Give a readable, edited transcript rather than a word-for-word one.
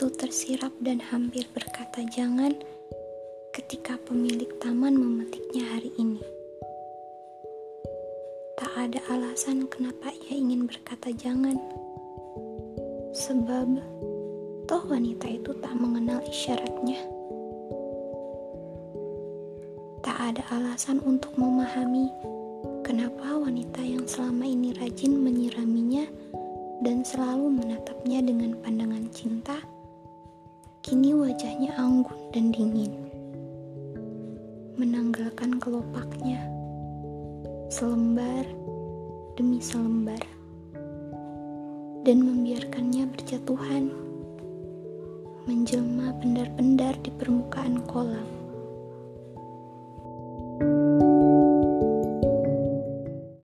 itu tersirap dan hampir berkata jangan ketika pemilik taman memetiknya hari ini. Tak ada alasan kenapa ia ingin berkata jangan, sebab toh wanita itu tak mengenal isyaratnya. Tak ada alasan untuk memahami kenapa wanita yang selama ini rajin menyiraminya dan selalu menatapnya dengan pandangan cinta, kini wajahnya anggun dan dingin, menanggalkan kelopaknya selembar demi selembar dan membiarkannya berjatuhan menjelma pendar-pendar di permukaan kolam.